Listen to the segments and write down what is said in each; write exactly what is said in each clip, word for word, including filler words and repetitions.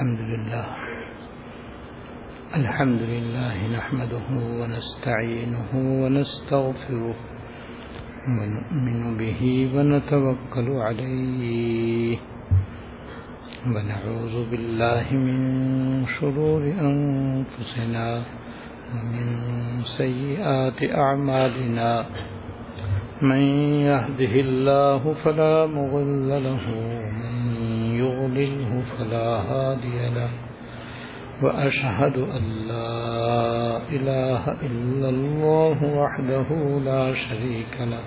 الحمد لله الحمد لله نحمده ونستعينه ونستغفره ونؤمن به ونتوكل عليه ونعوذ بالله من شرور أنفسنا ومن سيئات أعمالنا من يهده الله فلا مضل له يغلله فلا هادي له وأشهد أن لا إله إلا الله وحده لا شريك له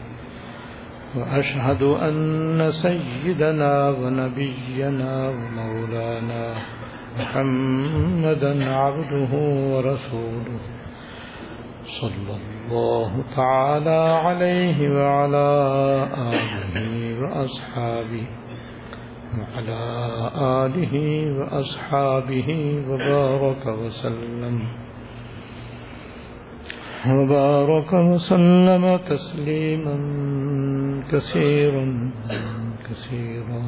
وأشهد أن سيدنا ونبينا ومولانا محمدا عبده ورسوله صلى الله تعالى عليه وعلى آله وأصحابه وعلى آله وأصحابه وبارك وسلم وبارك وسلم تسليما كثيرا كثيرا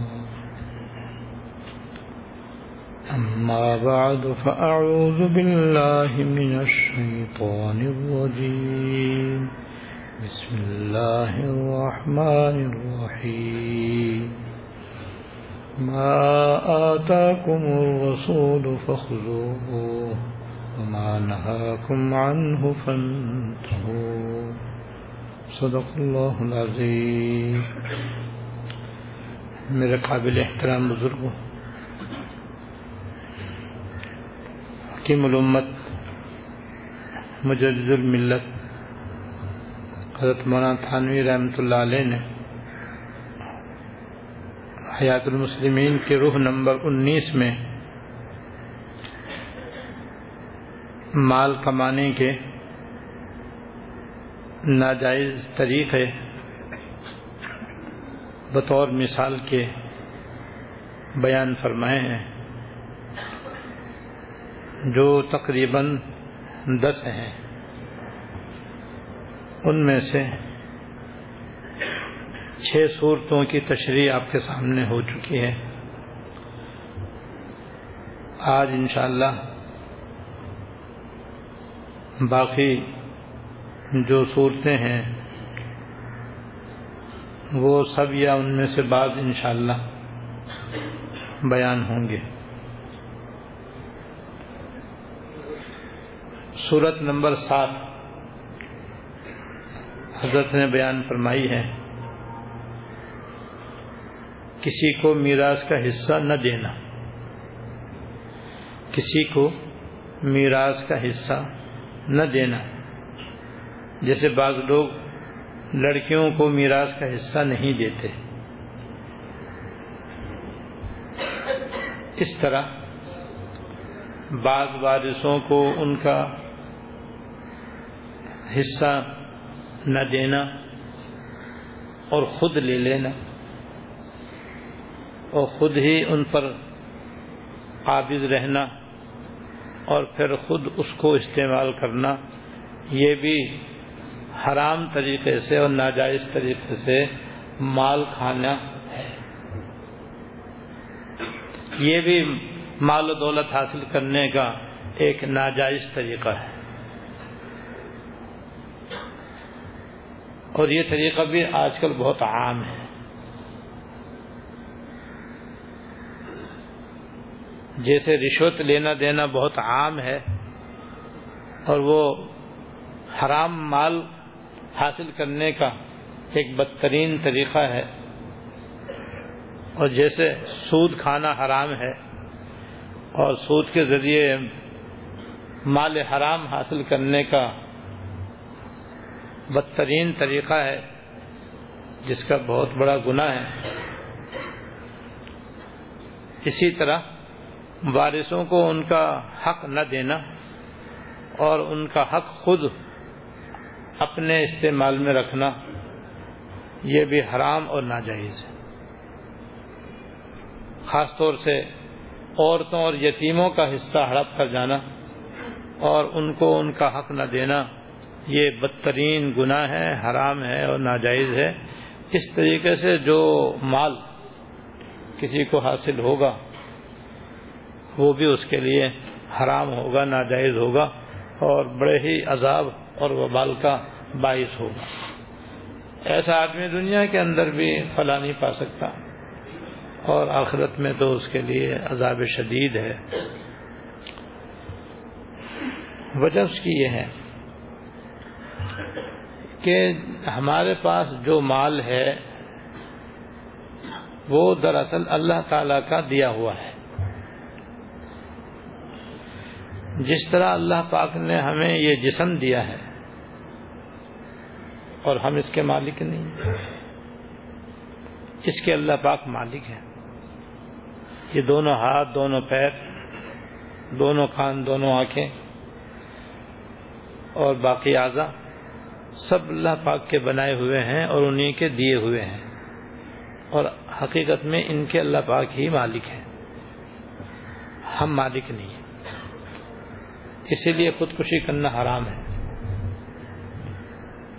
أما بعد فأعوذ بالله من الشيطان الرجيم بسم الله الرحمن الرحيم ما آتاكم الرسول فخذوه وما نهاكم عنه فانتهوا صدق اللہ العظیم. میرے قابل احترام بزرگوں، حکیم الامت مجدد الملت حضرت مولانا تھانوی رحمۃ اللہ علیہ نے حیات المسلمین کے روح نمبر انیس میں مال کمانے کے ناجائز طریقے بطور مثال کے بیان فرمائے ہیں، جو تقریباً دس ہیں. ان میں سے چھ صورتوں کی تشریح آپ کے سامنے ہو چکی ہے. آج انشاءاللہ باقی جو صورتیں ہیں وہ سب یا ان میں سے بعض انشاءاللہ بیان ہوں گے. صورت نمبر سات حضرت نے بیان فرمائی ہے، کسی کو میراث کا حصہ نہ دینا. کسی کو میراث کا حصہ نہ دینا. جیسے بعض لوگ لڑکیوں کو میراث کا حصہ نہیں دیتے، اس طرح بعض وارثوں کو ان کا حصہ نہ دینا اور خود لے لینا اور خود ہی ان پر قابض رہنا اور پھر خود اس کو استعمال کرنا، یہ بھی حرام طریقے سے اور ناجائز طریقے سے مال کھانا ہے. یہ بھی مال و دولت حاصل کرنے کا ایک ناجائز طریقہ ہے، اور یہ طریقہ بھی آج کل بہت عام ہے. جیسے رشوت لینا دینا بہت عام ہے اور وہ حرام مال حاصل کرنے کا ایک بدترین طریقہ ہے، اور جیسے سود کھانا حرام ہے اور سود کے ذریعے مال حرام حاصل کرنے کا بدترین طریقہ ہے، جس کا بہت بڑا گناہ ہے۔ اسی طرح وارثوں کو ان کا حق نہ دینا اور ان کا حق خود اپنے استعمال میں رکھنا یہ بھی حرام اور ناجائز ہے۔ خاص طور سے عورتوں اور یتیموں کا حصہ ہڑپ کر جانا اور ان کو ان کا حق نہ دینا یہ بدترین گناہ ہے، حرام ہے اور ناجائز ہے۔ اس طریقے سے جو مال کسی کو حاصل ہوگا وہ بھی اس کے لیے حرام ہوگا، ناجائز ہوگا اور بڑے ہی عذاب اور وبال کا باعث ہوگا۔ ایسا آدمی دنیا کے اندر بھی فلاح نہیں پا سکتا اور آخرت میں تو اس کے لیے عذاب شدید ہے۔ وجہ اس کی یہ ہے کہ ہمارے پاس جو مال ہے وہ دراصل اللہ تعالیٰ کا دیا ہوا ہے۔ جس طرح اللہ پاک نے ہمیں یہ جسم دیا ہے اور ہم اس کے مالک نہیں، اس کے اللہ پاک مالک ہے۔ یہ دونوں ہاتھ، دونوں پیر، دونوں کان، دونوں آنکھیں اور باقی اعضاء سب اللہ پاک کے بنائے ہوئے ہیں اور انہی کے دیے ہوئے ہیں، اور حقیقت میں ان کے اللہ پاک ہی مالک ہیں، ہم مالک نہیں ہیں۔ اسی لیے خودکشی کرنا حرام ہے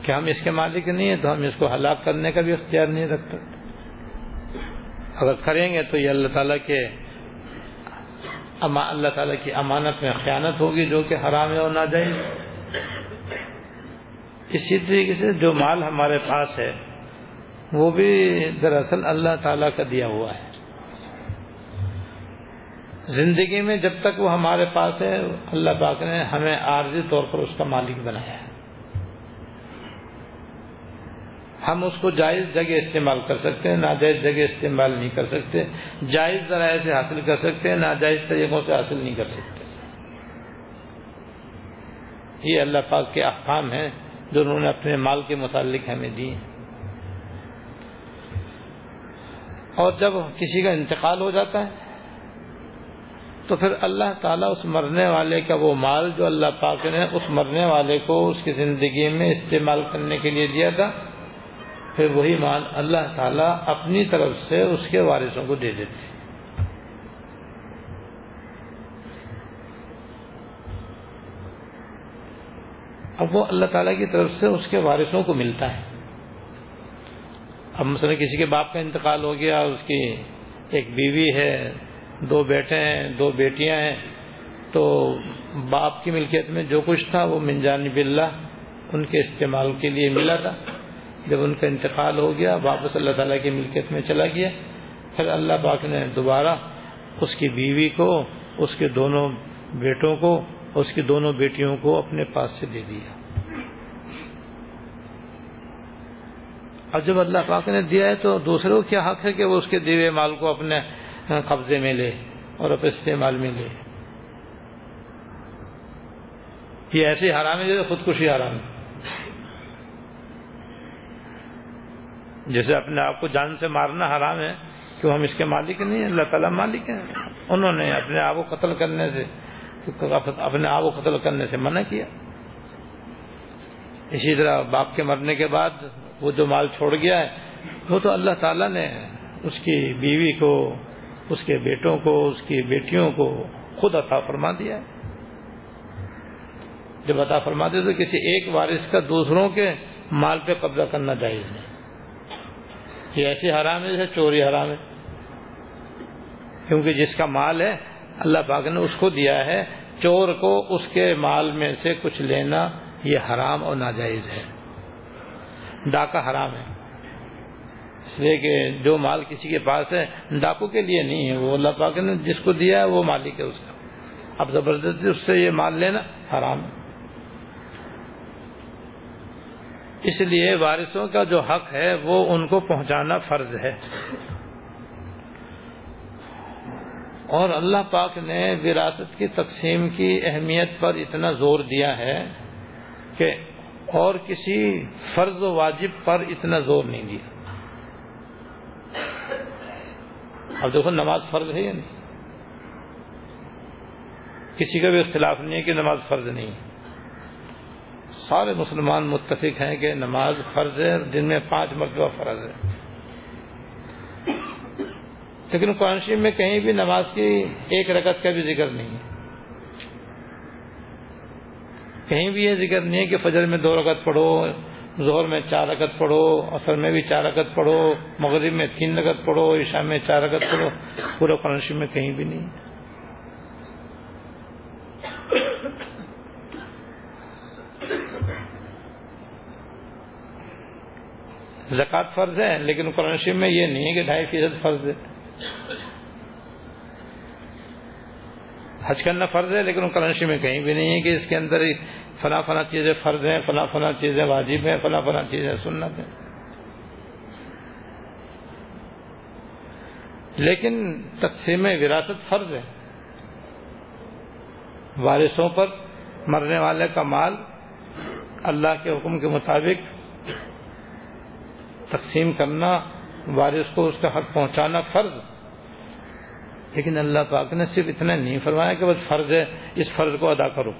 کہ ہم اس کے مالک نہیں ہیں تو ہم اس کو ہلاک کرنے کا بھی اختیار نہیں رکھتے۔ اگر کریں گے تو یہ اللہ تعالیٰ کے اللہ تعالیٰ کی امانت میں خیانت ہوگی جو کہ حرام ہے اور ناجائز۔ اسی طریقے سے جو مال ہمارے پاس ہے وہ بھی دراصل اللہ تعالیٰ کا دیا ہوا ہے۔ زندگی میں جب تک وہ ہمارے پاس ہے اللہ پاک نے ہمیں عارضی طور پر اس کا مالک بنایا ہے، ہم اس کو جائز جگہ استعمال کر سکتے ہیں، ناجائز جگہ استعمال نہیں کر سکتے، جائز ذرائع سے حاصل کر سکتے ہیں، ناجائز طریقوں سے حاصل نہیں کر سکتے۔ یہ اللہ پاک کے احکام ہیں جو انہوں نے اپنے مال کے متعلق ہمیں دی ہیں۔ اور جب کسی کا انتقال ہو جاتا ہے تو پھر اللہ تعالیٰ اس مرنے والے کا وہ مال جو اللہ پاک نے اس مرنے والے کو اس کی زندگی میں استعمال کرنے کے لیے دیا تھا، پھر وہی مال اللہ تعالیٰ اپنی طرف سے اس کے وارثوں کو دے دیتے۔ اب وہ اللہ تعالیٰ کی طرف سے اس کے وارثوں کو ملتا ہے۔ اب مثلا کسی کے باپ کا انتقال ہو گیا، اس کی ایک بیوی ہے، دو بیٹے ہیں، دو بیٹیاں ہیں، تو باپ کی ملکیت میں جو کچھ تھا وہ من جانب اللہ ان کے استعمال کے لیے ملا تھا۔ جب ان کا انتقال ہو گیا واپس اللہ تعالیٰ کی ملکیت میں چلا گیا، پھر اللہ پاک نے دوبارہ اس کی بیوی کو، اس کے دونوں بیٹوں کو، اس کی دونوں بیٹیوں کو اپنے پاس سے دے دیا۔ اور جب اللہ پاک نے دیا ہے تو دوسرے کو کیا حق ہے کہ وہ اس کے دیوے مال کو اپنے قبضے میں لے اور اپنے استعمال میں لے؟ یہ ایسی حرام ہے جیسے خودکشی حرام ہے۔ جیسے اپنے آپ کو جان سے مارنا حرام ہے کہ ہم اس کے مالک نہیں، اللہ تعالیٰ مالک ہیں۔ انہوں نے اپنے آپ کو قتل کرنے سے اپنے آپ کو قتل کرنے سے منع کیا۔ اسی طرح باپ کے مرنے کے بعد وہ جو مال چھوڑ گیا ہے وہ تو اللہ تعالیٰ نے اس کی بیوی کو، اس کے بیٹوں کو، اس کی بیٹیوں کو خود عطا فرما دیا ہے۔ جب عطا فرما دے تو کسی ایک وارث کا دوسروں کے مال پہ قبضہ کرنا جائز نہیں۔ یہ ایسی حرام ہے جیسے چوری حرام ہے، کیونکہ جس کا مال ہے اللہ پاک نے اس کو دیا ہے، چور کو اس کے مال میں سے کچھ لینا یہ حرام اور ناجائز ہے۔ ڈاکہ حرام ہے اس لیے کہ جو مال کسی کے پاس ہے ڈاکو کے لیے نہیں ہے، وہ اللہ پاک نے جس کو دیا ہے وہ مالک ہے اس کا۔ اب زبردستی اس سے یہ مال لینا حرام ہے۔ اس لیے وارثوں کا جو حق ہے وہ ان کو پہنچانا فرض ہے۔ اور اللہ پاک نے وراثت کی تقسیم کی اہمیت پر اتنا زور دیا ہے کہ اور کسی فرض و واجب پر اتنا زور نہیں دیا۔ اب دیکھو نماز فرض ہے یا نہیں، کسی کا بھی اختلاف نہیں ہے کہ نماز فرض نہیں ہے، سارے مسلمان متفق ہیں کہ نماز فرض ہے، دن میں پانچ مرتبہ فرض ہے، لیکن قرآن شریف میں کہیں بھی نماز کی ایک رکعت کا بھی ذکر نہیں ہے، کہیں بھی یہ ذکر نہیں ہے کہ فجر میں دو رکعت پڑھو، ظہر میں چار رکعت پڑھو، عصر میں بھی چار رکعت پڑھو، مغرب میں تین رکعت پڑھو، عشاء میں چار رکعت پڑھو، پورا قرآن شریف میں کہیں بھی نہیں ہے۔ زکوٰۃ فرض ہے لیکن قرآن شریف میں یہ نہیں ہے کہ ڈھائی فیصد فرض ہے، حج کرنا فرض ہے لیکن قرآن شریف میں کہیں بھی نہیں ہے کہ اس کے اندر فلاں فلاں چیزیں فرض ہیں، فلاں فلاں چیزیں واجب ہیں، فلاں فلاں چیزیں سنت ہیں۔ لیکن تقسیم وراثت فرض ہے، وارثوں پر مرنے والے کا مال اللہ کے حکم کے مطابق تقسیم کرنا، وارث کو اس کا حق پہنچانا فرض، لیکن اللہ پاک نے صرف اتنا نہیں فرمایا کہ بس فرض ہے اس فرض کو ادا کرو،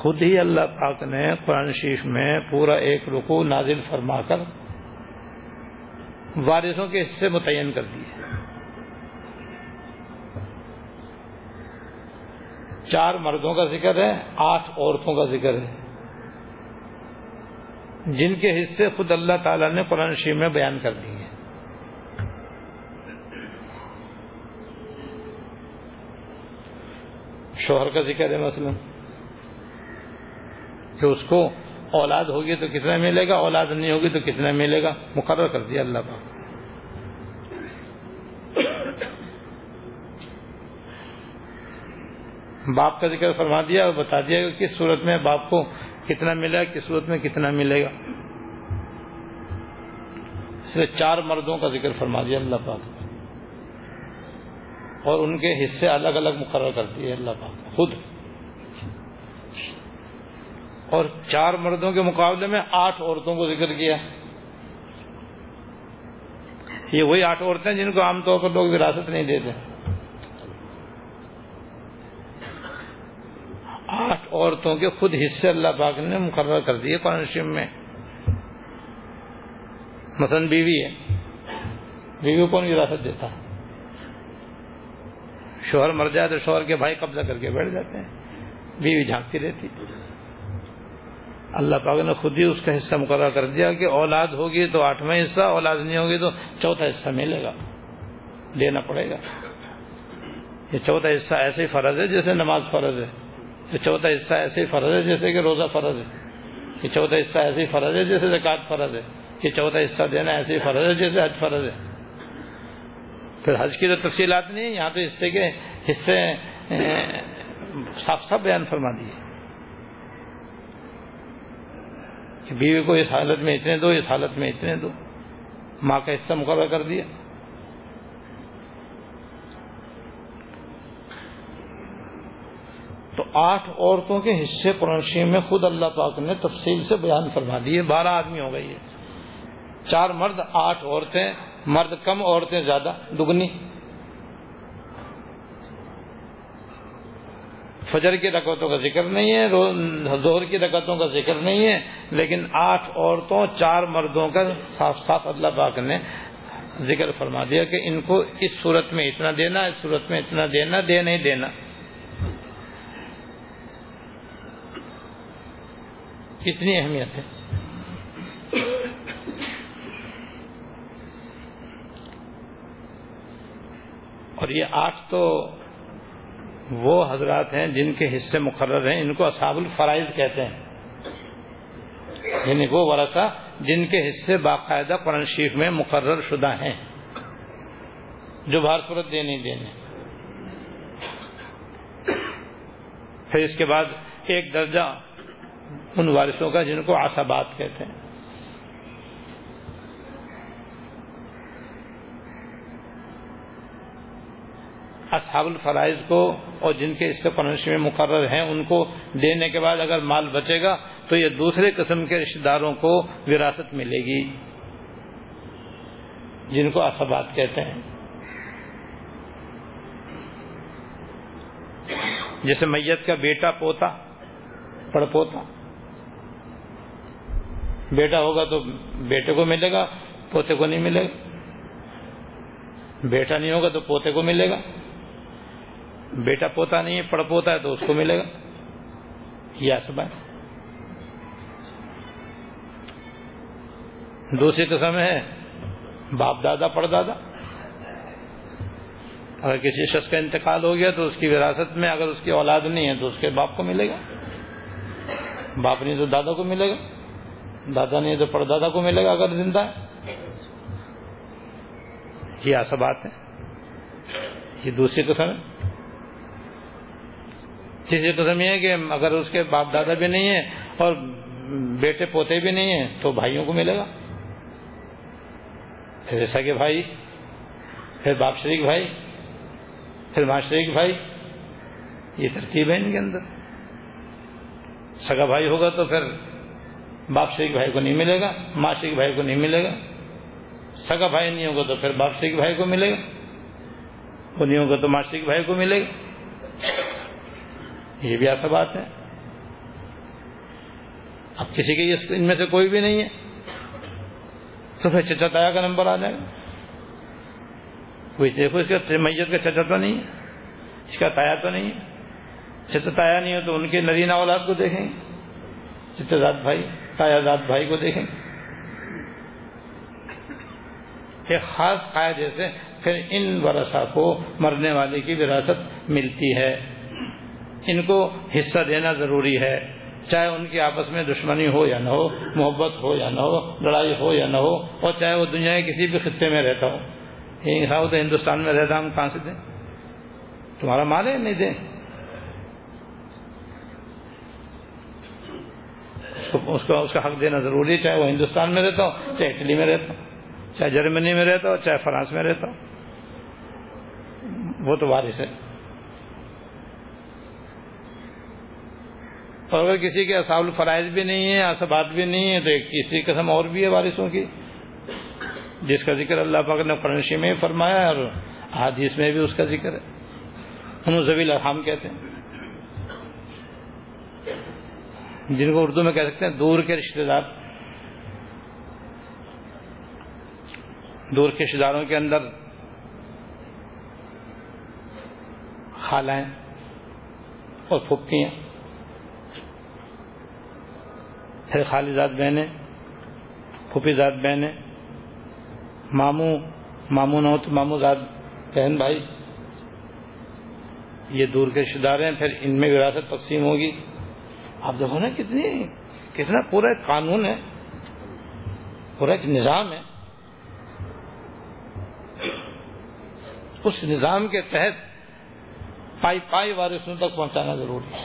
خود ہی اللہ پاک نے قرآن شریف میں پورا ایک رکوع نازل فرما کر وارثوں کے حصے متعین کر دیے۔ چار مردوں کا ذکر ہے، آٹھ عورتوں کا ذکر ہے، جن کے حصے خود اللہ تعالیٰ نے قرآن شریف میں بیان کر دیے ہیں۔ شوہر کا ذکر ہے مثلا کہ اس کو اولاد ہوگی تو کتنا ملے گا، اولاد نہیں ہوگی تو کتنا ملے گا، مقرر کر دیا اللہ پاک۔ باپ کا ذکر فرما دیا اور بتا دیا کہ کس صورت میں باپ کو کتنا ملا، کس صورت میں کتنا ملے گا، اس لیے چار مردوں کا ذکر فرما دیا اللہ پاک نے اور ان کے حصے الگ الگ مقرر کر دیے اللہ پاک نے خود، اور چار مردوں کے مقابلے میں آٹھ عورتوں کو ذکر کیا۔ یہ وہی آٹھ عورتیں جن کو عام طور پر لوگ وراثت نہیں دیتے، آٹھ عورتوں کے خود حصے اللہ پاک نے مقرر کر دیے قرآن شریف میں۔ مثلا بیوی ہے، بیوی کو کون وراثت دیتا ہے؟ شوہر مر جائے تو شوہر کے بھائی قبضہ کر کے بیٹھ جاتے ہیں، بیوی جھانکتی رہتی۔ اللہ پاک نے خود ہی اس کا حصہ مقرر کر دیا کہ اولاد ہوگی تو آٹھواں حصہ، اولاد نہیں ہوگی تو چوتھا حصہ ملے گا، دینا پڑے گا۔ یہ چوتھا حصہ ایسے ہی فرض ہے جیسے نماز فرض ہے، یہ چوتھا حصہ ایسے ہی فرض ہے جیسے کہ روزہ فرض ہے، یہ چوتھا حصہ ایسے ہی فرض ہے جیسے زکوٰۃ فرض ہے، یہ چوتھا حصہ دینا ایسے ہی فرض ہے جیسے حج فرض ہے۔ پھر حج کی تو تفصیلات نہیں، یہاں تو حصے کے حصے صاف صاف بیان فرما دیے کہ بیوی کو اس حالت میں اتنے دو، اس حالت میں اتنے دو، ماں کا حصہ مقرر کر دیا۔ تو آٹھ عورتوں کے حصے قرآن شریف میں خود اللہ پاک نے تفصیل سے بیان فرما دیے، بارہ آدمی ہو گئی ہے، چار مرد آٹھ عورتیں، مرد کم عورتیں زیادہ، دگنی۔ فجر کی رکعتوں کا ذکر نہیں ہے، ظہر کی رکعتوں کا ذکر نہیں ہے، لیکن آٹھ عورتوں چار مردوں کا صاف صاف اللہ پاک نے ذکر فرما دیا کہ ان کو اس صورت میں اتنا دینا، اس صورت میں اتنا دینا، دینا ہی دینا۔ کتنی اہمیت ہے۔ اور یہ آٹھ تو وہ حضرات ہیں جن کے حصے مقرر ہیں، ان کو اصحاب الفرائض کہتے ہیں، یعنی وہ ورثہ جن کے حصے باقاعدہ قرآن شریف میں مقرر شدہ ہیں، جو بہر صورت دینے دینے۔ پھر اس کے بعد ایک درجہ ان وارثوں کا جن کو عصبات کہتے ہیں، اصحاب الفرائض کو اور جن کے اس سے پرورش میں مقرر ہیں ان کو دینے کے بعد اگر مال بچے گا تو یہ دوسرے قسم کے رشتہ داروں کو وراثت ملے گی جن کو عصبات کہتے ہیں. جیسے میت کا بیٹا پوتا پڑ پوتا بیٹا ہوگا تو بیٹے کو ملے گا, پوتے کو نہیں ملے گا. بیٹا نہیں ہوگا تو پوتے کو ملے گا. بیٹا پوتا نہیں ہے پڑ پوتا ہے تو اس کو ملے گا. یہ عصبہ ہے. دوسری قسم ہے باپ دادا پڑ دادا. اگر کسی شخص کا انتقال ہو گیا تو اس کی وراثت میں اگر اس کی اولاد نہیں ہے تو اس کے باپ کو ملے گا, باپ نہیں تو دادا کو ملے گا, دادا نہیں تو پردادا کو ملے گا اگر زندہ ہے. یہ عصبات ہے, یہ دوسری قسم ہے. تیسری قسم یہ ہے کہ اگر اس کے باپ دادا بھی نہیں ہے اور بیٹے پوتے بھی نہیں ہیں تو بھائیوں کو ملے گا, پھر سگے بھائی, پھر باپ شریک بھائی, پھر ماں شریک بھائی. یہ ترتیب ہے ان کے اندر. سگا بھائی ہوگا تو پھر باپ شریک بھائی کو نہیں ملے گا, ماں شریک بھائی کو نہیں ملے گا. سگا بھائی نہیں ہوگا تو پھر باپ شریک بھائی کو ملے گا, وہ نہیں ہوگا تو ماں شریک بھائی کو ملے گا. یہ بھی ایسا بات ہے. اب کسی کے ان میں سے کوئی بھی نہیں ہے تو پھر چچا تایا کا نمبر آ جائے گا. کوئی دیکھو اس کا میت کا چچا تو نہیں ہے, اس کا تایا تو نہیں ہے. چچا تایا نہیں ہو تو ان کے نرینہ اولاد کو دیکھیں گے, چچا زاد بھائی تایا زاد بھائی کو دیکھیں گے. ایک خاص قاعدے سے پھر ان ورثہ کو مرنے والے کی وراثت ملتی ہے. ان کو حصہ دینا ضروری ہے, چاہے ان کی آپس میں دشمنی ہو یا نہ ہو, محبت ہو یا نہ ہو, لڑائی ہو یا نہ ہو, اور چاہے وہ دنیا کے کسی بھی خطے میں رہتا ہو. یہ کہا تو ہندوستان میں رہتا ہم کہاں سے دیں, تمہارا مال ہے نہیں دیں. اس کو, اس کو اس کا حق دینا ضروری ہے, چاہے وہ ہندوستان میں رہتا ہو, چاہے اٹلی میں رہتا ہو, چاہے جرمنی میں رہتا ہو, چاہے فرانس میں رہتا ہو, وہ تو وارث ہے. اور اگر کسی کے اصحاب الفرائض بھی نہیں ہیں, عصبات بھی نہیں ہیں, تو ایک تیسری قسم اور بھی ہے وارثوں کی, جس کا ذکر اللہ پاک نے قرآن شریف میں فرمایا ہے اور احادیث میں بھی اس کا ذکر ہے. ہم ذوی الارحام کہتے ہیں جن کو, اردو میں کہہ سکتے ہیں دور کے رشتہ دار. دور کے رشتہ داروں کے اندر خالائیں اور پھوپھیاں, پھر خالی زاد بہنیں, پھوپھی زاد بہنیں, ماموں, ماموں نہ ہو تو ماموں زاد بہن بھائی. یہ دور کے رشتے دار ہیں. پھر ان میں وراثت تقسیم ہوگی. آپ دیکھو نا کتنی کتنا پورا ایک قانون ہے, پورا ایک نظام ہے. اس نظام کے تحت پائی پائی وارثوں تک پہنچانا ضروری ہے.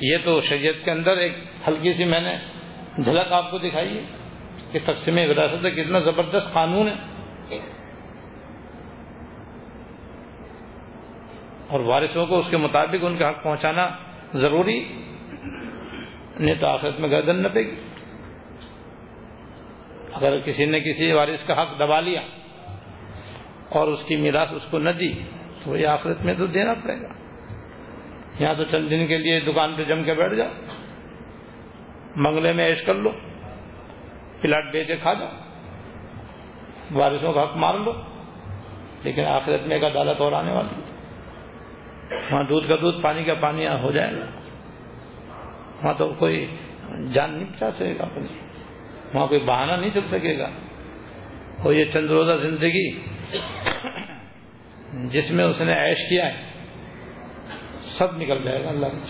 یہ تو شریعت کے اندر ایک ہلکی سی میں نے جھلک آپ کو دکھائی ہے کہ تقسیم وراثت کا کتنا زبردست قانون ہے, اور وارثوں کو اس کے مطابق ان کا حق پہنچانا ضروری, نہیں تو آخرت میں گردن نہ پے گی. اگر کسی نے کسی وارث کا حق دبا لیا اور اس کی میراث اس کو نہ دی تو یہ آخرت میں تو دینا پڑے گا. یہاں تو چند دن کے لیے دکان پہ جم کے بیٹھ جاؤ, بنگلے میں عیش کر لو, پلاٹ بیچ کے کھا جاؤ, وارثوں کا حق مار لو, لیکن آخرت میں ایک عدالت اور آنے والی, وہاں دودھ کا دودھ پانی کا پانی ہو جائے گا. وہاں تو کوئی جان نہیں بچا سکے گا اپنی, وہاں کوئی بہانہ نہیں چل سکے گا. اور یہ چند روزہ زندگی جس میں اس نے عیش کیا ہے سب نکل جائے گا اللہ کے.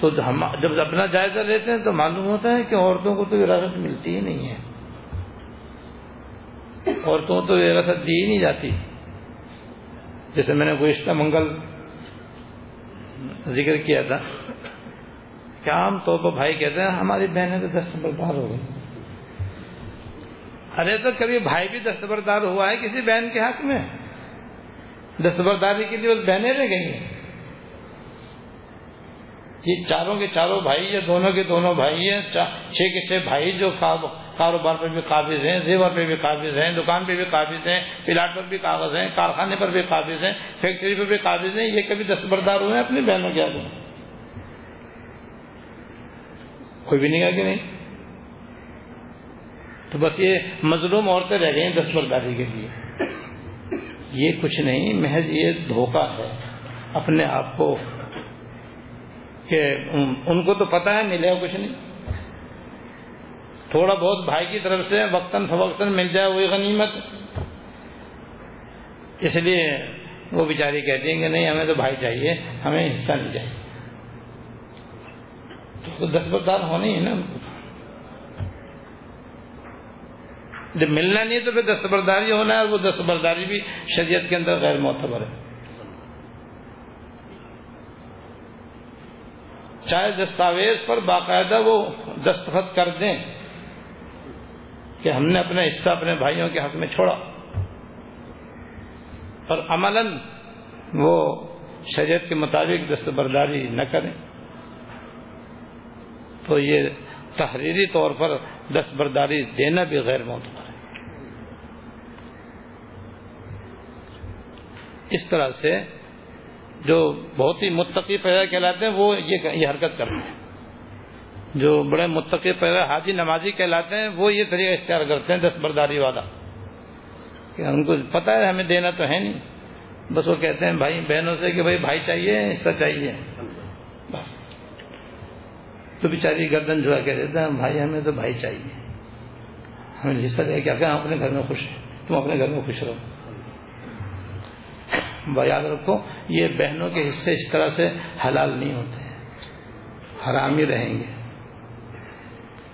تو ہم جب اپنا جائزہ لیتے ہیں تو معلوم ہوتا ہے کہ عورتوں کو تو وراثت ملتی ہی نہیں ہے, عورتوں تو وراثت دی ہی نہیں جاتی. جیسے میں نے گزشتہ منگل ذکر کیا تھا کہ عام طور پر بھائی کہتے ہیں ہماری بہنیں تو دستبردار ہو گئی. ارے تو کبھی بھائی بھی دستبردار ہوا ہے کسی بہن کے حق میں؟ دستبرداری کے لیے بہنیں رہ گئی ہیں؟ یہ چاروں کے چاروں بھائی یا دونوں کے دونوں بھائی ہیں، چھ کے چھ بھائی جو کاروبار پہ بھی قابض ہیں، زیور پہ بھی قابض ہیں، دکان پہ بھی قابض ہیں، پلاٹ پر بھی قابض ہیں، کارخانے پر بھی قابض ہیں، فیکٹری پر بھی قابض ہیں. یہ کبھی دستبردار ہوئے ہیں اپنی بہنوں کے آگے؟ کوئی بھی نہیں کہا کہ نہیں. تو بس یہ مظلوم عورتیں رہ گئی ہیں دستبرداری کے لیے. یہ کچھ نہیں، محض یہ دھوکہ ہے اپنے آپ کو کہ ان کو تو پتہ ہے ملے کچھ نہیں، تھوڑا بہت بھائی کی طرف سے وقتاً فوقتاً مل جائے وہی غنیمت. اس لیے وہ بیچاری کہتی ہیں کہ نہیں ہمیں تو بھائی چاہیے، ہمیں حصہ نہیں چاہیے. تو دستبردار ہونی ہے نا ان کو. جب ملنا نہیں تو پھر دستبرداری ہونا ہے، اور وہ دستبرداری بھی شریعت کے اندر غیر معتبر ہے. چاہے دستاویز پر باقاعدہ وہ دستخط کر دیں کہ ہم نے اپنا حصہ اپنے بھائیوں کے حق میں چھوڑا، اور عملاً وہ شریعت کے مطابق دستبرداری نہ کریں، تو یہ تحریری طور پر دستبرداری دینا بھی غیر معتبر ہے. اس طرح سے جو بہت ہی متقی پیدا کہلاتے ہیں وہ یہ حرکت کرتے ہیں، جو بڑے متقی پیدا حاجی نمازی کہلاتے ہیں وہ یہ طریقہ اختیار کرتے ہیں دستبرداری والا، کہ ان کو پتہ ہے ہمیں دینا تو ہے نہیں، بس وہ کہتے ہیں بھائی بہنوں سے کہ بھائی بھائی چاہیے، حصہ چاہیے. بس تو بیچاری گردن جھکا کے دیتے ہیں بھائی ہمیں تو بھائی چاہیے، ہمیں حصہ دے کے ہم اپنے گھر میں خوش ہیں، تم اپنے گھر میں خوش رہو. یاد رکھو یہ بہنوں کے حصے اس طرح سے حلال نہیں ہوتے، حرام ہی رہیں گے،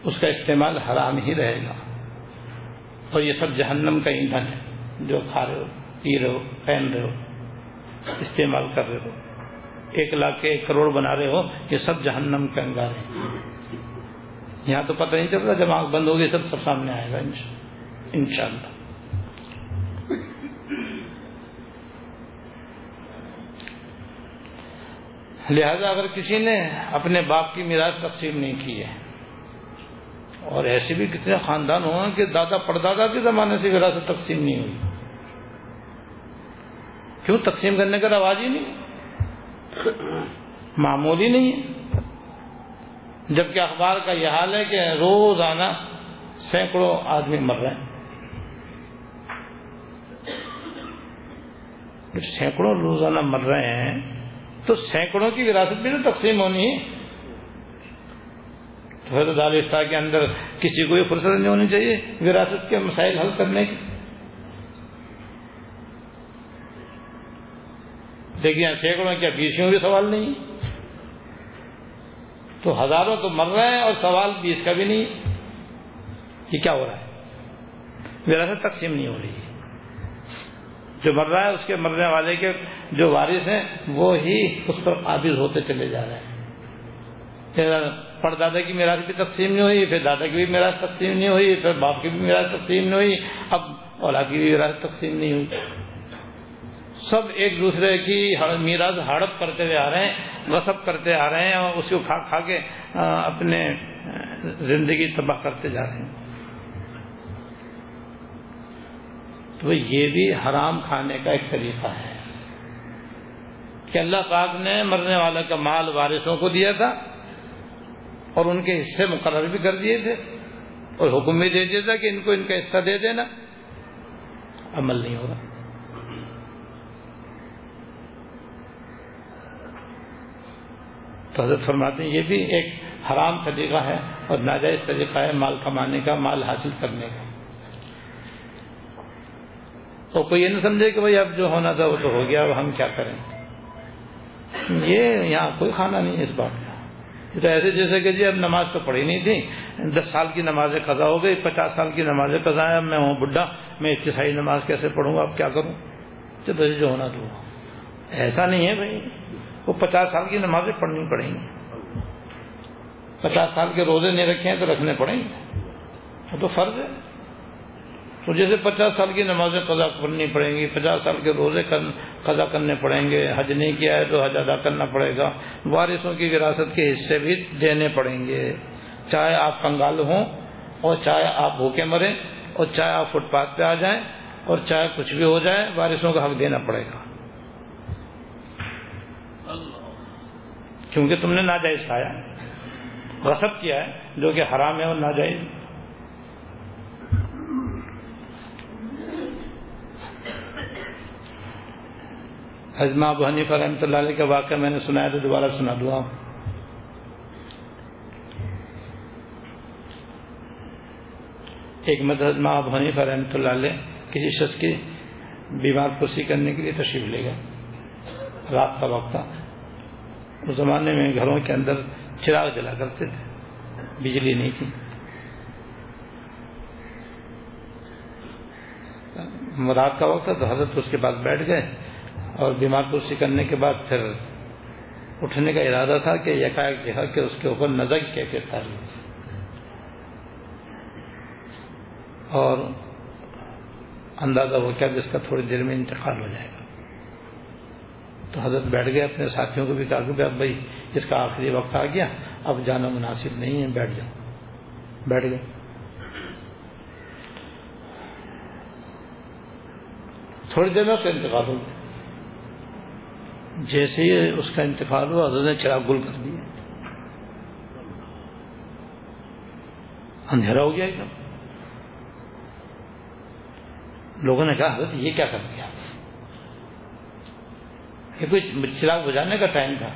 اس کا استعمال حرام ہی رہے گا. اور یہ سب جہنم کا ایندھن ہے جو کھا رہے ہو، پی رہے ہو، پہن رہے ہو، استعمال کر رہے ہو، ایک لاکھ کے ایک کروڑ بنا رہے ہو، یہ سب جہنم کے انگار ہیں. یہاں تو پتہ نہیں چلتا، جب آنکھ بند ہوگی سب سب سامنے آئے گا انشاءاللہ. لہذا اگر کسی نے اپنے باپ کی میراث تقسیم نہیں کی ہے، اور ایسے بھی کتنے خاندان ہوئے کہ دادا پردادا کے زمانے سے وراثت تقسیم نہیں ہوئی، کیوں تقسیم کرنے کا رواج ہی نہیں، معمولی نہیں ہے. جبکہ اخبار کا یہ حال ہے کہ روزانہ سینکڑوں آدمی مر رہے ہیں، سینکڑوں روزانہ مر رہے ہیں، تو سینکڑوں کی وراثت بھی تو تقسیم ہونی ہے. تو حضرت علی شاہ کے اندر کسی کو یہ فرصت نہیں ہونی چاہیے وراثت کے مسائل حل کرنے کی. دیکھیے سینکڑوں کیا بیسوں بھی سوال نہیں، تو ہزاروں تو مر رہے ہیں اور سوال بیس کا بھی نہیں. یہ کیا ہو رہا ہے؟ وراثت تقسیم نہیں ہو رہی. جو مر رہا ہے اس کے مرنے والے کے جو وارث ہیں وہ ہی اس پر قابض ہوتے چلے جا رہے ہیں. پردادا کی میراث بھی تقسیم نہیں ہوئی، پھر دادا کی بھی میراث تقسیم نہیں ہوئی، پھر باپ کی بھی میراث تقسیم نہیں ہوئی، اب اولاد کی بھی میراث تقسیم نہیں ہوئی. سب ایک دوسرے کی میراث ہڑپ کرتے ہوئے آ رہے ہیں، غصب کرتے آ رہے ہیں، اور اس کو کھا کھا کے اپنے زندگی تباہ کرتے جا رہے ہیں. تو یہ بھی حرام کھانے کا ایک طریقہ ہے کہ اللہ پاک نے مرنے والے کا مال وارثوں کو دیا تھا، اور ان کے حصے مقرر بھی کر دیے تھے، اور حکم بھی دے دیا تھا کہ ان کو ان کا حصہ دے دینا، عمل نہیں ہو رہا. تو حضرت فرماتے ہیں یہ بھی ایک حرام طریقہ ہے اور ناجائز طریقہ ہے مال کمانے کا، مال حاصل کرنے کا. اور کوئی یہ نہ سمجھے کہ بھائی اب جو ہونا تھا وہ تو ہو گیا، اب ہم کیا کریں. یہ یہاں کوئی کھانا نہیں ہے اس بات کا. یہ تو ایسے جیسے کہ جی اب نماز تو پڑھی نہیں تھی، دس سال کی نمازیں قضا ہو گئی، پچاس سال کی نمازیں قضا ہیں، اب میں ہوں بڈھا، میں ابتدائی نماز کیسے پڑھوں گا، اب کیا کروں، چلو جو ہونا تو ہوا. ایسا نہیں ہے بھائی، وہ پچاس سال کی نمازیں پڑھنی پڑیں گی. پچاس سال کے روزے نہیں رکھے ہیں تو رکھنے پڑیں گے، وہ تو فرض ہے. تو جیسے پچاس سال کی نمازیں قضا کرنی پڑیں گی، پچاس سال کے روزے قضا کرنے پڑیں گے، حج نہیں کیا ہے تو حج ادا کرنا پڑے گا، وارثوں کی وراثت کے حصے بھی دینے پڑیں گے، چاہے آپ کنگال ہوں اور چاہے آپ بھوکے مریں اور چاہے آپ فٹ پاتھ پہ آ جائیں اور چاہے کچھ بھی ہو جائے، وارثوں کا حق دینا پڑے گا، کیونکہ تم نے ناجائز کھایا، غصب کیا ہے جو کہ حرام ہے اور ناجائز. حضرت ابو حنیفہ رحمۃ اللہ علیہ کا واقعہ میں نے سنا ہے تو دوبارہ سنا دوں. آپ ایک مدرسہ میں ابو حنیفہ رحمۃ اللہ علیہ کسی شخص کی بیمار پرسی کرنے کے لیے تشریف لے گئے. رات کا وقت تھا، اس زمانے میں گھروں کے اندر چراغ جلا کرتے تھے، بجلی نہیں تھی. رات کا وقت تھا تو حضرت اس کے پاس بیٹھ گئے اور بیمار پرسی کرنے کے بعد پھر اٹھنے کا ارادہ تھا کہ یکایک دیکھا کہ اس کے اوپر نزغ کی کیفیت آ رہی تھی اور اندازہ ہو گیا کہ اس کا تھوڑی دیر میں انتقال ہو جائے گا. تو حضرت بیٹھ گئے، اپنے ساتھیوں کو بھی کہا کہ اب بھائی اس کا آخری وقت آ گیا، اب جانا مناسب نہیں ہے، بیٹھ جاؤ. بیٹھ گئے. تھوڑی دیر میں اس کا انتقال ہو گیا. جیسے ہی اس کا انتقال ہوا حضرت نے چراغ گل کر دیا، اندھیرا ہو گیا ایک دم. لوگوں نے کہا حضرت یہ کیا کر دیا، یہ کوئی چراغ بجانے کا ٹائم تھا،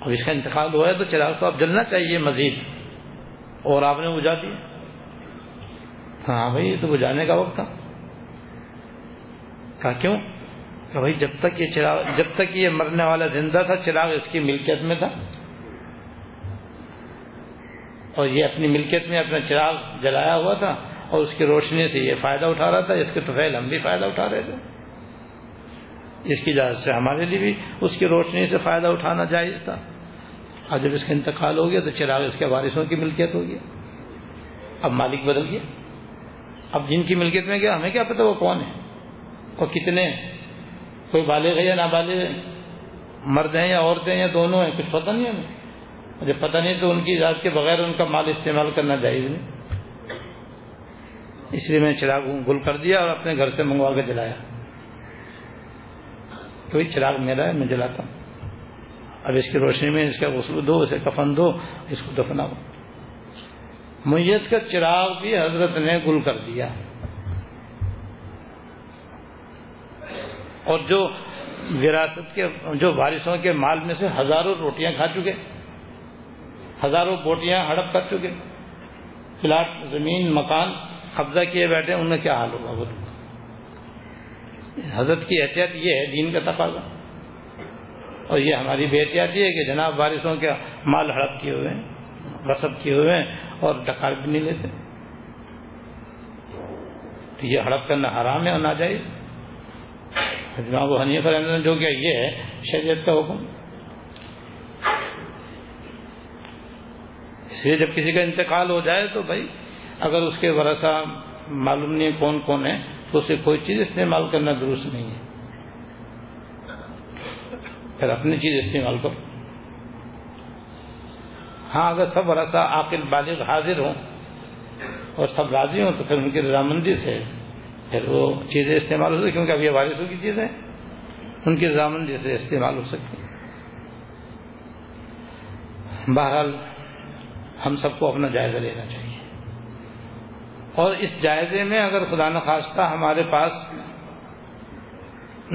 اب اس کا انتقال ہوا ہے تو چراغ تو اب جلنا چاہیے مزید، اور آپ نے بجا دیا. ہاں بھائی یہ تو بجانے کا وقت تھا. کہا کیوں؟ کہ بھائی جب تک یہ چراغ جب تک یہ مرنے والا زندہ تھا چراغ اس کی ملکیت میں تھا، اور یہ اپنی ملکیت میں اپنا چراغ جلایا ہوا تھا اور اس کی روشنی سے یہ فائدہ اٹھا رہا تھا، اس کے طویل ہم بھی فائدہ اٹھا رہے تھے، اس کی اجازت سے ہمارے لیے بھی اس کی روشنی سے فائدہ اٹھانا جائز تھا. اور جب اس کا انتقال ہو گیا تو چراغ اس کے وارثوں کی ملکیت ہو گیا، اب مالک بدل گیا. اب جن کی ملکیت میں گیا ہمیں کیا پتہ وہ کون ہے اور کتنے ہیں، کوئی بالغ ہے یا نابالغ ہے، مرد ہیں یا عورتیں یا دونوں ہیں، کچھ پتہ نہیں ہمیں. جب پتہ نہیں تو ان کی اجازت کے بغیر ان کا مال استعمال کرنا جائز نہیں، اس لیے میں چراغ گل کر دیا اور اپنے گھر سے منگوا کے جلایا. کوئی چراغ میرا ہے، میں جلاتا ہوں، اب اس کی روشنی میں اس کا غسل دو، اسے کفن دو، اس کو دفناؤ. میت کا چراغ بھی حضرت نے گل کر دیا، اور جو وراثت کے جو وارثوں کے مال میں سے ہزاروں روٹیاں کھا چکے، ہزاروں بوٹیاں ہڑپ کر چکے، پلاٹ زمین مکان قبضہ کیے بیٹھے، ان میں کیا حال ہوگا وہ تو. حضرت کی احتیاط یہ ہے دین کا تقاضا، اور یہ ہماری بے احتیاطی ہے کہ جناب وارثوں کے مال ہڑپ کیے ہوئے ہیں، غصب کیے ہوئے ہیں اور ڈکار بھی نہیں لیتے. تو یہ ہڑپ کرنا حرام ہے اور ناجائز. حضرت ابو حنیفہ رحمۃ اللہ جو کیا یہ ہے شریعت کا حکم. اس لیے جب کسی کا انتقال ہو جائے تو بھائی اگر اس کے ورثہ معلوم نہیں کون کون ہے تو اسے کوئی چیز استعمال کرنا درست نہیں ہے، پھر اپنی چیز استعمال کرو. ہاں اگر سب ورثہ عاقل بالغ حاضر ہوں اور سب راضی ہوں تو پھر ان کی رضامندی سے پھر وہ چیزیں استعمال ہو سکتی، کیونکہ اب یہ وارثوں کی چیزیں ان کی رضامندی سے استعمال ہو سکتی ہیں. بہرحال ہم سب کو اپنا جائزہ لینا چاہیے، اور اس جائزے میں اگر خدا نخواستہ ہمارے پاس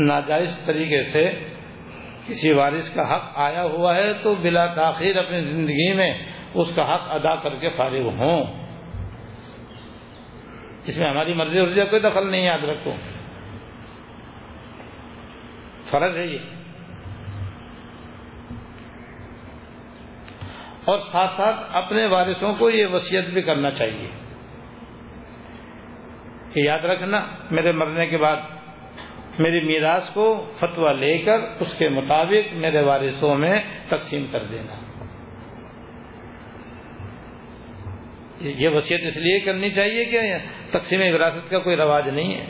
ناجائز طریقے سے کسی وارث کا حق آیا ہوا ہے تو بلا تاخیر اپنی زندگی میں اس کا حق ادا کر کے فارغ ہوں. اس میں ہماری مرضی ورضی کوئی دخل نہیں، یاد رکھو فرض ہے یہ. اور ساتھ ساتھ اپنے وارثوں کو یہ وصیت بھی کرنا چاہیے کہ یاد رکھنا میرے مرنے کے بعد میری میراث کو فتویٰ لے کر اس کے مطابق میرے وارثوں میں تقسیم کر دینا. یہ وصیت اس لیے کرنی چاہیے کہ تقسیم وراثت کا کوئی رواج نہیں ہے،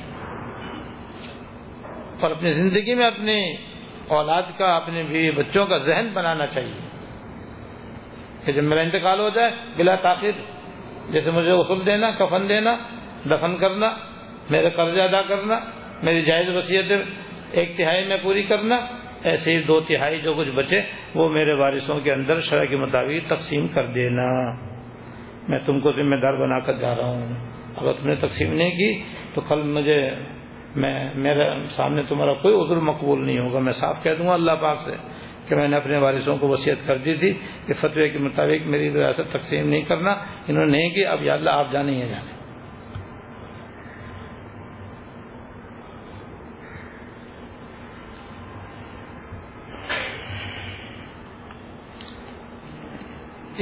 اور اپنی زندگی میں اپنے اولاد کا، اپنے بیوی بچوں کا ذہن بنانا چاہیے کہ جب میرا انتقال ہو جائے بلا تاخیر، جیسے مجھے غسل دینا، کفن دینا، دفن کرنا، میرے قرض ادا کرنا، میری جائز وصیت ایک تہائی میں پوری کرنا، ایسے ہی دو تہائی جو کچھ بچے وہ میرے وارثوں کے اندر شرع کے مطابق تقسیم کر دینا، میں تم کو ذمہ دار بنا کر جا رہا ہوں، اگر تم نے تقسیم نہیں کی تو کل مجھے میں میرے سامنے تمہارا کوئی عذر مقبول نہیں ہوگا، میں صاف کہہ دوں گا اللہ پاک سے کہ میں نے اپنے وارثوں کو وصیت کر دی تھی کہ فتوی کے مطابق میری وراثت تقسیم نہیں کرنا، انہوں نے نہیں کہ اب یا اللہ آپ جانے ہی جانے۔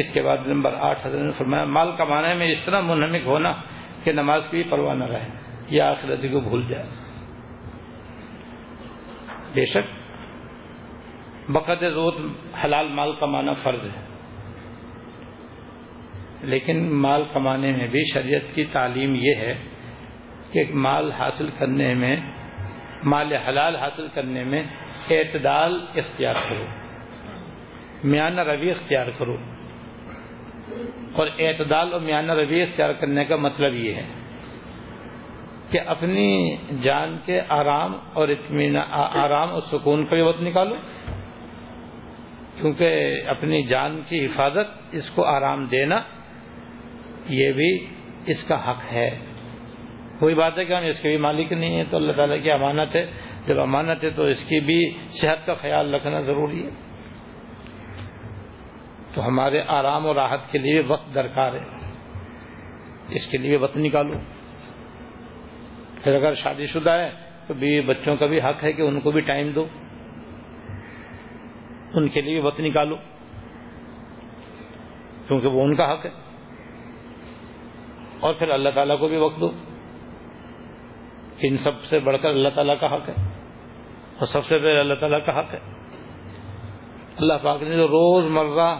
اس کے بعد نمبر آٹھ حضرت نے فرمایا مال کمانے میں اس طرح منہمک ہونا کہ نماز کی پرواہ نہ رہے یا آخرت کو بھول جائے۔ بے شک بقدر ضرورت حلال مال کمانا فرض ہے، لیکن مال کمانے میں بھی شریعت کی تعلیم یہ ہے کہ مال حاصل کرنے میں، مال حلال حاصل کرنے میں اعتدال اختیار کرو، میانہ روی اختیار کرو، اور اعتدال اور میانہ روی اختیار کرنے کا مطلب یہ ہے کہ اپنی جان کے آرام اور اطمینان، آرام اور سکون کا بھی وقت نکالو، کیونکہ اپنی جان کی حفاظت، اس کو آرام دینا یہ بھی اس کا حق ہے۔ کوئی بات ہے کہ ہم اس کے بھی مالک نہیں ہیں، تو اللہ تعالیٰ کی امانت ہے، جب امانت ہے تو اس کی بھی صحت کا خیال رکھنا ضروری ہے، تو ہمارے آرام اور راحت کے لیے وقت درکار ہے، اس کے لیے وقت نکالو۔ پھر اگر شادی شدہ ہے تو بیوی بچوں کا بھی حق ہے کہ ان کو بھی ٹائم دو، ان کے لیے وقت نکالو کیونکہ وہ ان کا حق ہے، اور پھر اللہ تعالیٰ کو بھی وقت دو، ان سب سے بڑھ کر اللہ تعالیٰ کا حق ہے، اور سب سے پہلے اللہ تعالیٰ کا حق ہے۔ اللہ پاک نے جو روز مرہ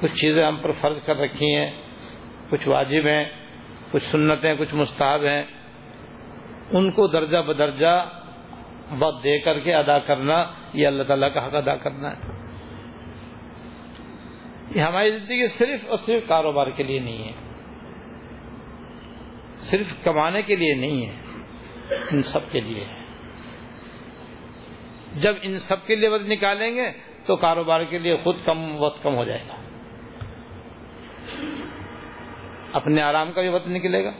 کچھ چیزیں ہم پر فرض کر رکھی ہیں، کچھ واجب ہیں، کچھ سنتیں، کچھ مستحب ہیں، ان کو درجہ بدرجہ وقت دے کر کے ادا کرنا، یہ اللہ تعالیٰ کا حق ادا کرنا ہے۔ یہ ہماری زندگی صرف اور صرف کاروبار کے لیے نہیں ہے، صرف کمانے کے لیے نہیں ہے، ان سب کے لیے ہے۔ جب ان سب کے لیے وقت نکالیں گے تو کاروبار کے لیے خود کم وقت کم ہو جائے گا، اپنے آرام کا بھی وقت نکلے گا،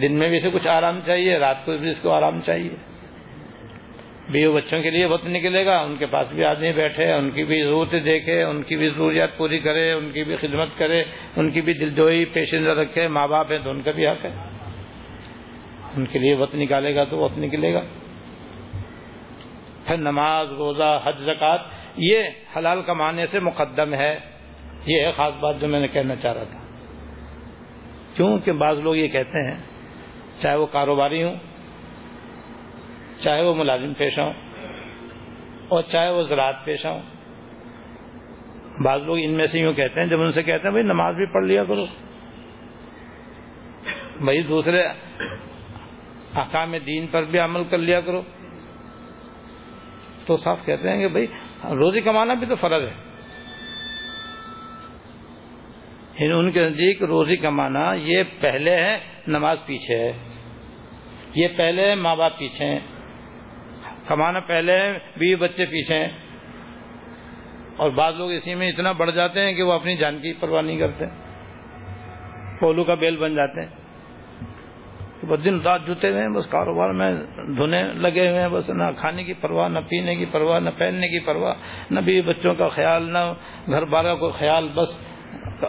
دن میں بھی اسے کچھ آرام چاہیے، رات کو بھی اس کو آرام چاہیے، بیوی بچوں کے لیے وقت نکلے گا، ان کے پاس بھی آدمی بیٹھے، ان کی بھی ضرورتیں دیکھے، ان کی بھی ضروریات پوری کرے، ان کی بھی خدمت کرے، ان کی بھی دلجوئی پیش نظر رکھے، ماں باپ ہیں تو ان کا بھی حق ہے، ان کے لیے وقت نکالے گا تو وقت نکلے گا۔ پھر نماز، روزہ، حج، زکوٰۃ، یہ حلال کمانے سے مقدم ہے، یہ ہے خاص بات جو میں نے کہنا چاہ رہا تھا، کیونکہ بعض لوگ یہ کہتے ہیں چاہے وہ کاروباری ہوں، چاہے وہ ملازم پیشہ ہوں، اور چاہے وہ زراعت پیشہ ہوں، بعض لوگ ان میں سے یوں کہتے ہیں، جب ان سے کہتے ہیں بھائی نماز بھی پڑھ لیا کرو، بھائی دوسرے احکام دین پر بھی عمل کر لیا کرو، تو صاف کہتے ہیں کہ بھائی روزی کمانا بھی تو فرض ہے، ان کے نزدیک روزی کمانا یہ پہلے ہے، نماز پیچھے ہے، یہ پہلے ہے، ماں باپ پیچھے ہیں، کمانا پہلے ہے، بیوی بچے پیچھے ہیں، اور بعض لوگ اسی میں اتنا بڑھ جاتے ہیں کہ وہ اپنی جان کی پرواہ نہیں کرتے، پولو کا بیل بن جاتے ہیں، بس دن رات جوتے ہوئے ہیں، بس کاروبار میں دھنے لگے ہوئے ہیں، بس نہ کھانے کی پرواہ، نہ پینے کی پرواہ، نہ پہننے کی پرواہ، نہ بیوی بچوں کا خیال، نہ گھر بار کا خیال، بس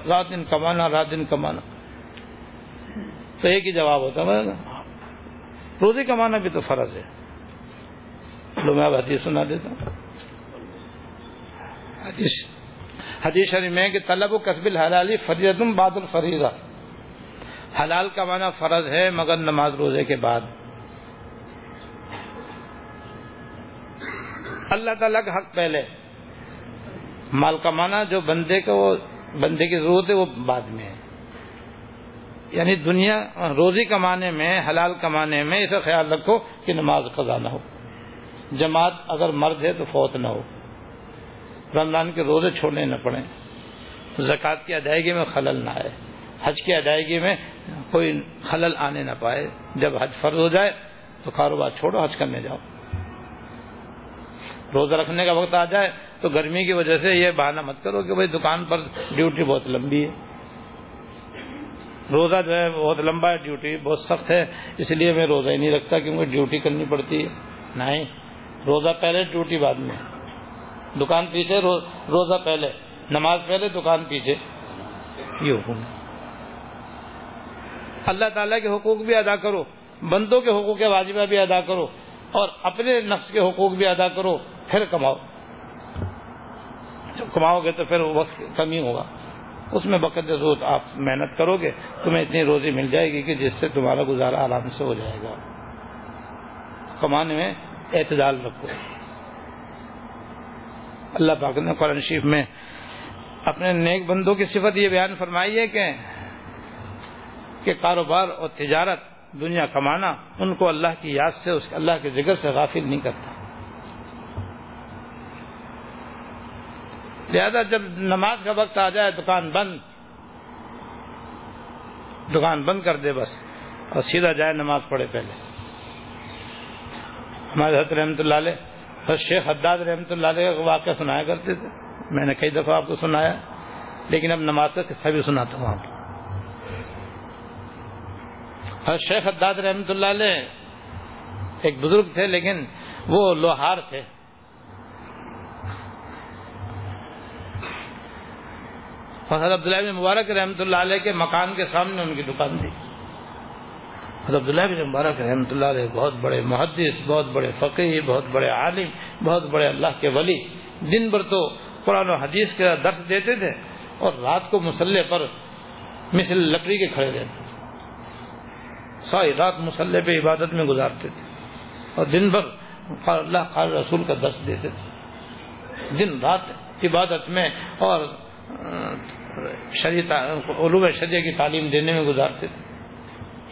رات دن کمانا، رات دن کمانا، تو ایک ہی جواب ہوتا ہے روزی کمانا بھی تو فرض ہے۔ لو میں اب حدیث سنا دیتا ہوں۔ حدیث حدیث شریف میں کہ طلب و کسب الحلالی فریضۃ بعد الفریضہ، حلال کمانا فرض ہے مگر نماز روزے کے بعد۔ اللہ تعالیٰ کا حق پہلے، مال کمانا جو بندے کو بندے کی ضرورت ہے وہ بعد میں ہے. یعنی دنیا روزی کمانے میں, حلال کمانے میں اسے خیال رکھو کہ نماز قضا نہ ہو, جماعت اگر مرد ہے تو فوت نہ ہو, رمضان کے روزے چھوڑنے نہ پڑیں, زکوٰۃ کی ادائیگی میں خلل نہ آئے, حج کی ادائیگی میں کوئی خلل آنے نہ پائے. جب حج فرض ہو جائے تو کاروبار چھوڑو, حج کرنے جاؤ. روزہ رکھنے کا وقت آ جائے تو گرمی کی وجہ سے یہ بہانہ مت کرو کہ بھائی دکان پر ڈیوٹی بہت لمبی ہے, روزہ جو ہے بہت لمبا ہے, ڈیوٹی بہت سخت ہے, اس لیے میں روزہ ہی نہیں رکھتا کیونکہ ڈیوٹی کرنی پڑتی ہے. نہیں, روزہ پہلے ڈیوٹی بعد میں, دکان پیچھے روزہ پہلے, نماز پہلے دکان پیچھے. یہ حکم ہے. اللہ تعالیٰ کے حقوق بھی ادا کرو, بندوں کے حقوق واجبہ بھی ادا کرو, اور اپنے نفس کے حقوق بھی ادا کرو, پھر کماؤ. جب کماؤ گے تو پھر وقت کم ہی ہوگا, اس میں بقدر ضرورت آپ محنت کرو گے, تمہیں اتنی روزی مل جائے گی کہ جس سے تمہارا گزارا آرام سے ہو جائے گا. کمانے میں اعتدال رکھو. اللہ پاک نے قرآن شریف میں اپنے نیک بندوں کی صفت یہ بیان فرمائی ہے کہ کہ کاروبار اور تجارت, دنیا کمانا, ان کو اللہ کی یاد سے, اس اللہ کے ذکر سے غافل نہیں کرتا. لہذا جب نماز کا وقت آ جائے دکان بند, دکان بند کر دے بس, اور سیدھا جائے نماز پڑھے پہلے. ہمارے حضرت رحمۃ اللہ علیہ, حضرت شیخ حداد رحمۃ اللہ علیہ کا واقعہ سنایا کرتے تھے, میں نے کئی دفعہ آپ کو سنایا, لیکن اب نماز کا قصہ بھی سناتا ہوں آپ کو. حضرت شیخ حداد رحمۃ اللہ علیہ ایک بزرگ تھے, لیکن وہ لوہار تھے. حضرت عبداللہ بن مبارک رحمۃ اللہ علیہ کے مکان کے سامنے ان کی دکان تھی. حضرت عبداللہ بن مبارک رحمۃ اللہ علیہ بہت بڑے محدث, بہت بڑے فقیہ, بہت بڑے عالم, بہت بڑے اللہ کے ولی. دن بھر تو قرآن و حدیث کا درس دیتے تھے اور رات کو مصلح پر مثل لکڑی کے کھڑے رہتے تھے. ساری رات مصلح پہ عبادت میں گزارتے تھے, اور دن بھر اللہ قال رسول کا درس دیتے تھے. دن رات عبادت میں اور شریعت, علوم شریعہ کی تعلیم دینے میں گزارتے تھے.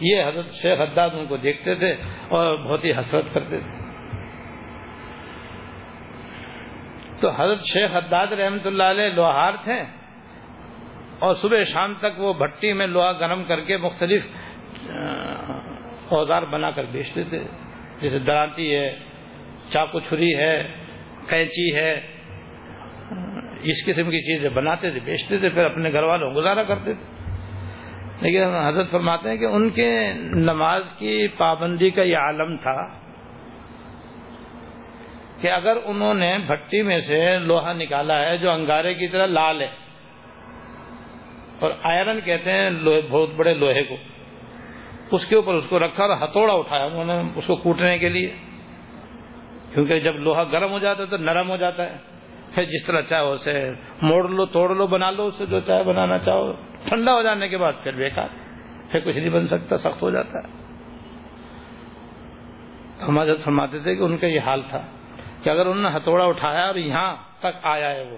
یہ حضرت شیخ حداد ان کو دیکھتے تھے اور بہت ہی حسرت کرتے تھے. تو حضرت شیخ حداد رحمۃ اللہ علیہ لوہار تھے, اور صبح شام تک وہ بھٹی میں لوہا گرم کر کے مختلف اوزار بنا کر بیچتے تھے, جیسے دراتی ہے, چاقو چھری ہے, قینچی ہے, اس قسم کی چیزیں بناتے تھے, بیچتے تھے, پھر اپنے گھر والوں گزارا کرتے تھے. لیکن حضرت فرماتے ہیں کہ ان کے نماز کی پابندی کا یہ عالم تھا کہ اگر انہوں نے بھٹی میں سے لوہا نکالا ہے جو انگارے کی طرح لال ہے, اور آئرن کہتے ہیں لوہے, بہت بڑے لوہے کو, اس کے اوپر اس کو رکھا اور ہتھوڑا اٹھایا انہوں نے اس کو کوٹنے کے لیے, کیونکہ جب لوہا گرم ہو جاتا ہے تو نرم ہو جاتا ہے, پھر جس طرح چاہو اسے موڑ لو, توڑ لو, بنا لو, اسے جو چاہے بنانا چاہو. ٹھنڈا ہو جانے کے بعد پھر بیکار, پھر کچھ نہیں بن سکتا, سخت ہو جاتا ہے. ہمارے فرماتے تھے کہ ان کا یہ حال تھا کہ اگر انہوں نے ہتھوڑا اٹھایا اور یہاں تک آیا ہے, وہ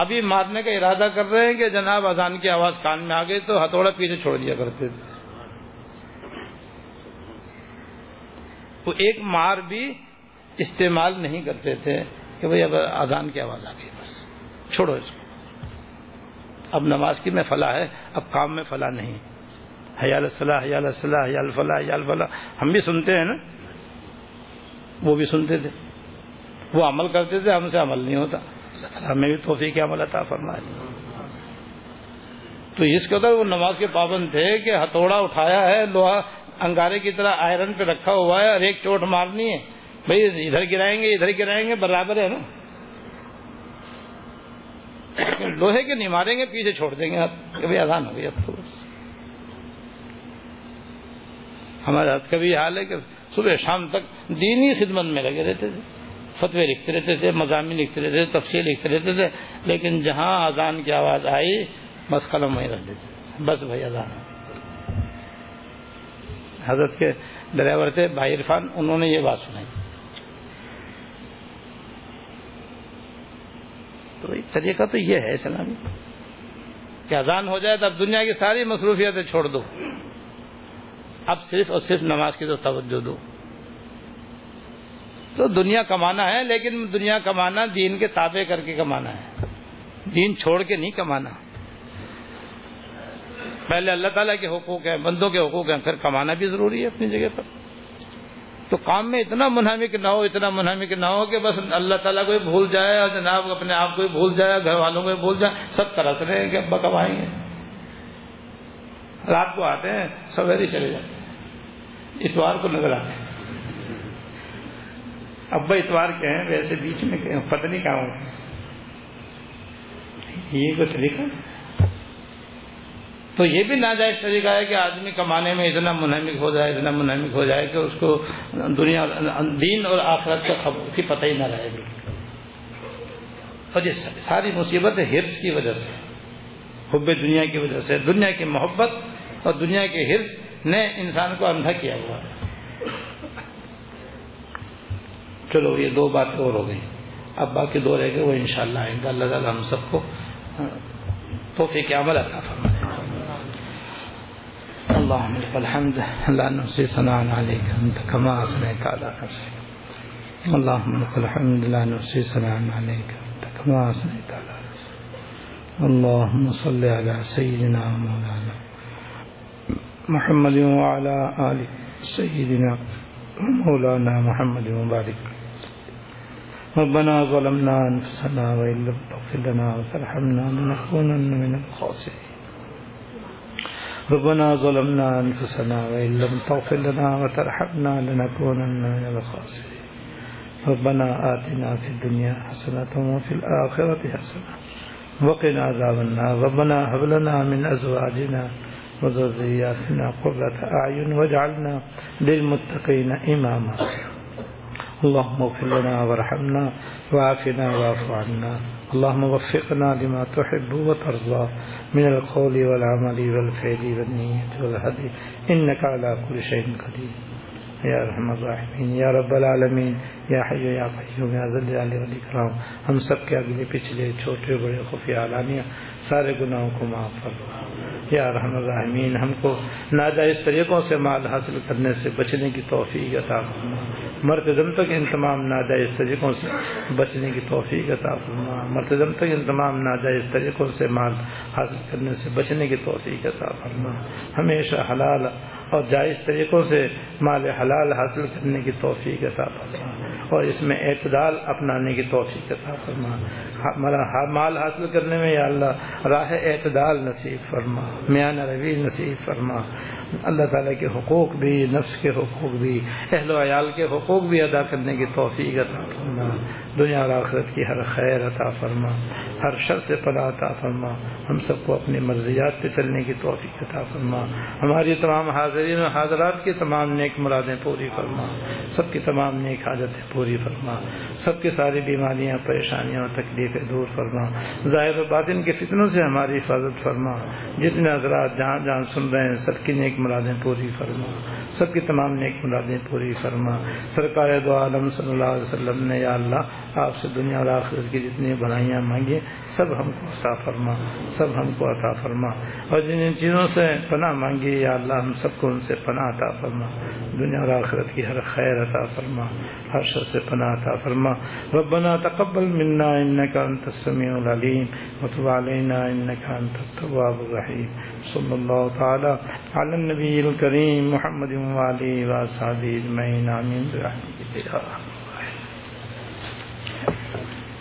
ابھی مارنے کا ارادہ کر رہے ہیں کہ جناب اذان کی آواز کان میں آ گئی تو ہتھوڑا پیچھے چھوڑ دیا کرتے تھے. وہ ایک مار بھی استعمال نہیں کرتے تھے کہ بھئی اب اذان کی آواز آ گئی, بس چھوڑو اس کو, اب نماز کی میں فلاح ہے, اب کام میں فلاح نہیں. حیا الصلاۃ, حیا الصلاۃ, حیا الفلاح, حیا الفلاح, ہم بھی سنتے ہیں نا, وہ بھی سنتے تھے, وہ عمل کرتے تھے, ہم سے عمل نہیں ہوتا. اللہ تعالیٰ ہمیں بھی توفیق عمل عطا فرمائے. تو اس قدر وہ نماز کے پابند تھے کہ ہتھوڑا اٹھایا ہے, لوہا انگارے کی طرح آئرن پہ رکھا ہوا ہے, اور ایک چوٹ مارنی ہے, بھئی ادھر گرائیں گے ادھر گرائیں گے, برابر ہے نا, لوہے کے نہیں ماریں گے, پیچھے چھوڑ دیں گے آپ کہ بھئی اذان ہو گئی اب تو بس. ہمارا ہاتھ کا بھی حال ہے کہ صبح شام تک دینی خدمت میں لگے رہتے تھے, فتوے لکھتے رہتے تھے, مضامین لکھتے رہتے تھے, تفسیر لکھتے رہتے تھے, لیکن جہاں اذان کی آواز آئی بس قلم وہیں رکھ دیتے تھے, بس بھئی اذان. حضرت کے ڈرائیور تھے بھائی عرفان, انہوں نے یہ بات سنائی. تو طریقہ تو یہ ہے اسلامی. کہ اذان ہو جائے تو اب دنیا کی ساری مصروفیتیں چھوڑ دو، اب صرف اور صرف نماز کی تو توجہ دو۔ تو دنیا کمانا ہے، لیکن دنیا کمانا دین کے تابع کر کے کمانا ہے، دین چھوڑ کے نہیں کمانا۔ پہلے اللہ تعالیٰ کے حقوق ہیں، بندوں کے حقوق ہیں، پھر کمانا بھی ضروری ہے اپنی جگہ پر۔ تو کام میں اتنا منہمک نہ ہو، اتنا منہمک نہ ہو کہ بس اللہ تعالیٰ کو ہی بھول جائے اور جناب اپنے آپ کو ہی بھول جائے، گھر والوں کو ہی بھول جائے، سب ترس رہے ہیں کہ ابا کب آئیں گے، رات کو آتے ہیں سویرے چلے جاتے ہیں، اتوار کو نظر آتے ہیں، ابا اتوار کے ہیں ویسے بیچ میں پتہ نہیں کہاں ہوں، یہ کوئی طریقہ؟ تو یہ بھی ناجائز طریقہ ہے کہ آدمی کمانے میں اتنا منہمک ہو جائے اتنا منہمک ہو جائے کہ اس کو دنیا دین اور آخرت کا کی پتہ ہی نہ رہے گی۔ اور یہ ساری مصیبت حرص کی وجہ سے، حب دنیا کی وجہ سے، دنیا کی محبت اور دنیا کے حرص نے انسان کو اندھا کیا ہوا ہے۔ چلو یہ دو باتیں اور ہو گئی، اب باقی دو رہ گئے، وہ انشاءاللہ آئندہ اللہ تعالیٰ ہم سب کو توفیق عمل عطا فرمائے۔ اللہم لک الحمد لا نحصی ثناء علیک انت کما اثنیت علی نفسک، اللہم لک الحمد لا نحصی ثناء علیک انت کما اثنیت علی نفسک، اللہم صل علی سیدنا و مولانا محمد وعلی آل سیدنا مولانا محمد مبارک۔ ربنا ظلمنا أنفسنا وإن لم تغفر لنا وترحمنا لنكونن من الخاسرين، ربنا ظلمنا أنفسنا وإن لم تغفر لنا وترحمنا لنكونن من الخاسرين، ربنا آتنا في الدنيا حسنة وفي الآخرة حسنة وقنا عذاب النار، ربنا هب لنا من أزواجنا وذرياتنا قرة أعين واجعلنا للمتقين إماما، اللهم اغفر لنا وارحمنا وعافنا واعف عنا، اللهم وفقنا لما تحب وترضى من القول والعمل والفعل والنية والهدي، إنك على كل شيء قدير يا رحم الراحمین یا رب العالمین یا حی یا قیوم یا ذل الجلال والاکرام۔ ہم سب کے اگلے پچھلے چھوٹے بڑے خفیہ علانیہ سارے گناہوں کو معاف فرما یا رحم الراحمین، ہم کو ناجائز طریقوں سے مال حاصل کرنے سے بچنے کی توفیق عطا فرما، مرتے دم تک ان تمام ناجائز طریقوں سے بچنے کی توفیق عطا فرما، مرتے دم تک ان تمام ناجائز طریقوں سے مال حاصل کرنے سے بچنے کی توفیق عطا فرما، ہمیشہ حلال اور جائز طریقوں سے مال حلال حاصل کرنے کی توفیق عطا فرما اور اس میں اعتدال اپنانے کی توفیق عطا فرما، مال حاصل کرنے میں یا اللہ راہ اعتدال نصیب فرما، میانہ روی نصیب فرما، اللہ تعالیٰ کے حقوق بھی، نفس کے حقوق بھی، اہل و عیال کے حقوق بھی ادا کرنے کی توفیق عطا فرما، دنیا اور آخرت کی ہر خیر عطا فرما، ہر شر سے پناہ عطا فرما، ہم سب کو اپنی مرضیات پہ چلنے کی توفیق عطا فرما، ہماری تمام حاضر و حاضرات کی تمام نیک مرادیں پوری فرما، سب کی تمام نیک حاجتیں پوری فرما، سب کی ساری بیماریاں پریشانیاں اور تکلیفیں دور فرما، ظاہر و باطن کے فتنوں سے ہماری حفاظت فرما، جتنے حضرات جہاں جہاں سن رہے ہیں سب کی نیک مرادیں پوری فرما، سب کی تمام نیک مرادیں پوری فرما، سرکار دو عالم صلی اللہ علیہ وسلم نے یا اللہ آپ سے دنیا اور آخرت کی جتنی بھلائیاں مانگیں سب ہم کو عطا فرما، سب ہم کو عطا فرما، اور جن چیزوں سے پناہ مانگی یا اللہ ہم سب کو ان سے پناہ عطا فرما، دنیا اور آخرت کی ہر خیر عطا فرما، ہر شر سے پناہ عطا فرما، ربنا تقبل منا انك انت السميع العليم وتب علينا انك انت التواب الرحيم، صلی اللہ تعالی علی النبی الکریم محمد و علی و اصحابہ اجمعین، آمین برحمتک یا ارحم۔